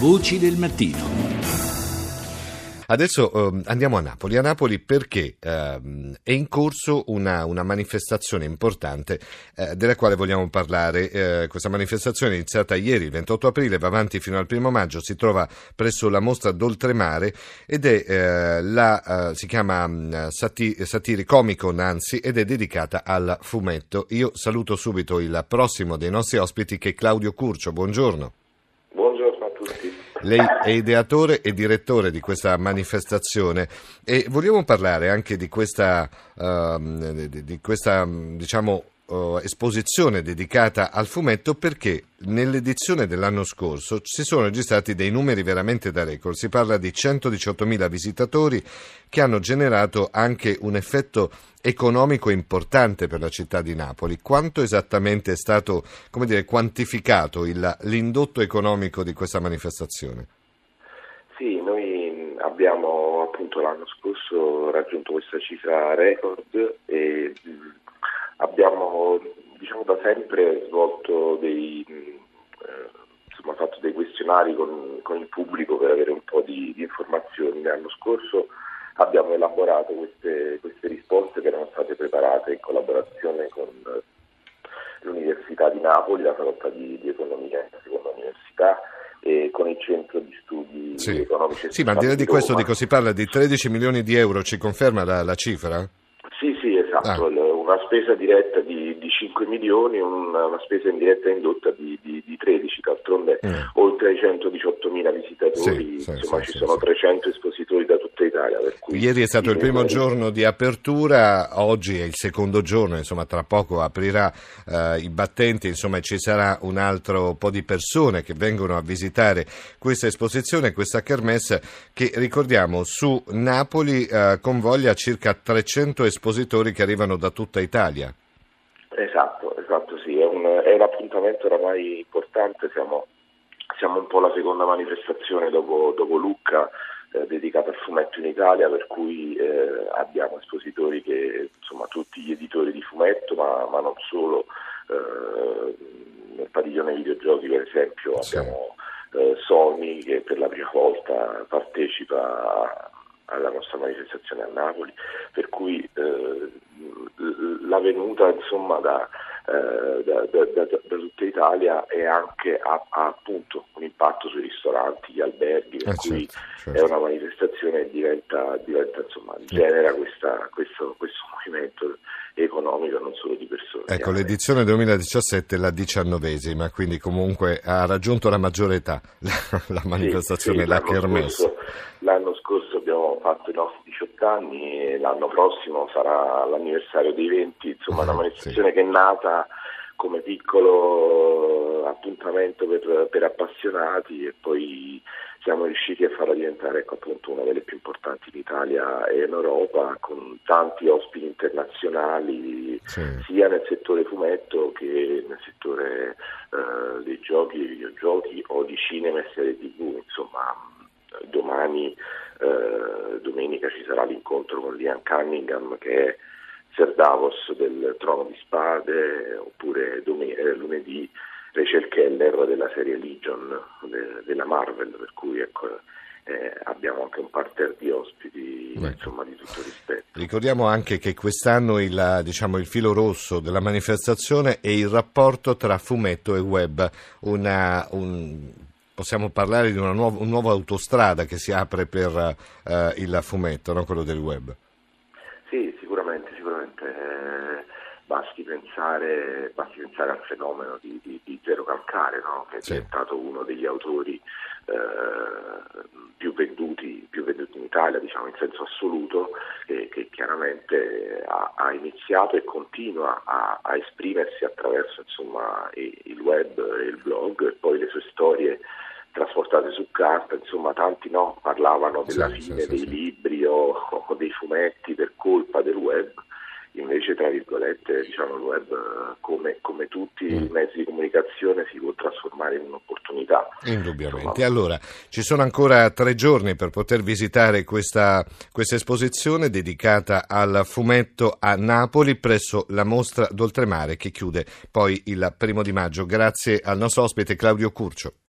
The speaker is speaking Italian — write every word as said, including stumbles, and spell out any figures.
Voci del mattino. Adesso um, andiamo a Napoli, a Napoli perché um, è in corso una, una manifestazione importante uh, della quale vogliamo parlare. Uh, questa manifestazione è iniziata ieri, il ventotto aprile, va avanti fino al primo maggio, si trova presso la Mostra d'Oltremare ed è uh, la, uh, si chiama um, sati- satiri Comicon, anzi, ed è dedicata al fumetto. Io saluto subito il prossimo dei nostri ospiti che è Claudio Curcio, buongiorno. Buongiorno a tutti. Lei è ideatore e direttore di questa manifestazione e vogliamo parlare anche di questa, uh, di questa diciamo, uh, esposizione dedicata al fumetto, perché nell'edizione dell'anno scorso si sono registrati dei numeri veramente da record. Si parla di centodiciottomila visitatori che hanno generato anche un effetto economico importante per la città di Napoli. Quanto esattamente è stato, come dire, quantificato il, l'indotto economico di questa manifestazione? Sì, noi abbiamo appunto l'anno scorso raggiunto questa cifra record e abbiamo, diciamo, da sempre svolto dei eh, insomma fatto dei questionari con, con il pubblico per avere un po' di, di informazioni. L'anno scorso abbiamo elaborato queste, queste risposte che erano state preparate in collaborazione con l'Università di Napoli, la facoltà di, di economia della seconda università, e con il centro di studi sì. economici. Sì, ma al di là di questo, Roma. dico, si parla di tredici milioni di euro, ci conferma la, la cifra? Sì, sì, esatto, ah. Una spesa diretta di, di cinque milioni, una spesa indiretta indotta di, di, di tredici, d'altronde mm. oltre ai centodiciottomila visitatori, sì, insomma sì, ci sì, sono sì. trecento espositori da tutta Italia. Per cui ieri è stato il primo di... giorno di apertura, oggi è il secondo giorno, insomma tra poco aprirà eh, i battenti, insomma ci sarà un altro po' di persone che vengono a visitare questa esposizione, questa kermesse che, ricordiamo, su Napoli eh, convoglia circa trecento espositori che arrivano da tutta Italia. Esatto, esatto, sì, è un, è un appuntamento oramai importante, siamo, siamo un po' la seconda manifestazione dopo, dopo Lucca eh, dedicata al fumetto in Italia, per cui eh, abbiamo espositori che, insomma, tutti gli editori di fumetto, ma, ma non solo, eh, nel padiglione videogiochi per esempio sì. abbiamo eh, Sony che per la prima volta partecipa alla nostra manifestazione a Napoli, per cui eh, la venuta, insomma, da, eh, da, da, da, da tutta Italia e anche ha, ha appunto un impatto sui ristoranti, gli alberghi, per eh cui certo, certo. è una manifestazione che diventa, diventa insomma, genera questa, questo, questo movimento economico non solo di persone. Ecco, l'edizione duemiladiciassette è la diciannovesima, quindi comunque ha raggiunto la maggiore età la, la manifestazione, sì, sì, la kermesse. L'anno scorso abbiamo fatto i nostri diciotto anni e l'anno prossimo sarà l'anniversario dei venti, insomma ah, una manifestazione sì. che è nata come piccolo appuntamento per, per appassionati e poi siamo riusciti a farla diventare, ecco, appunto una delle più importanti in Italia e in Europa, con tanti ospiti internazionali sì. sia nel settore fumetto che nel settore eh, dei giochi, dei videogiochi o di cinema e serie tv, insomma. Domani, eh, domenica, ci sarà l'incontro con Liam Cunningham, che è Ser Davos del Trono di Spade, oppure domen- eh, lunedì Rachel Keller della serie Legion de- della Marvel, per cui ecco. Eh, abbiamo anche un parterre di ospiti insomma, di tutto rispetto. Ricordiamo anche che quest'anno il, diciamo, il filo rosso della manifestazione è il rapporto tra fumetto e web, una un possiamo parlare di una nuova, una nuova autostrada che si apre per uh, il fumetto, no? Quello del web. Sì, sicuramente, sicuramente. Eh, basti pensare, basti pensare al fenomeno di, di, di Zero Calcare, no? Che è sì. diventato uno degli autori eh, più venduti, più venduti in Italia, diciamo in senso assoluto, eh, che chiaramente ha, ha iniziato e continua a, a esprimersi attraverso, insomma, il web e il blog, e poi le sue storie trasportate su carta, insomma tanti no parlavano della sì, fine sì, dei sì. libri o, o dei fumetti per colpa del web, invece tra virgolette diciamo il web come, come tutti mm. i mezzi di comunicazione si può trasformare in un'opportunità. Indubbiamente. Insomma. Allora ci sono ancora tre giorni per poter visitare questa, questa esposizione dedicata al fumetto a Napoli presso la Mostra d'Oltremare che chiude poi il primo di maggio. Grazie al nostro ospite Claudio Curcio.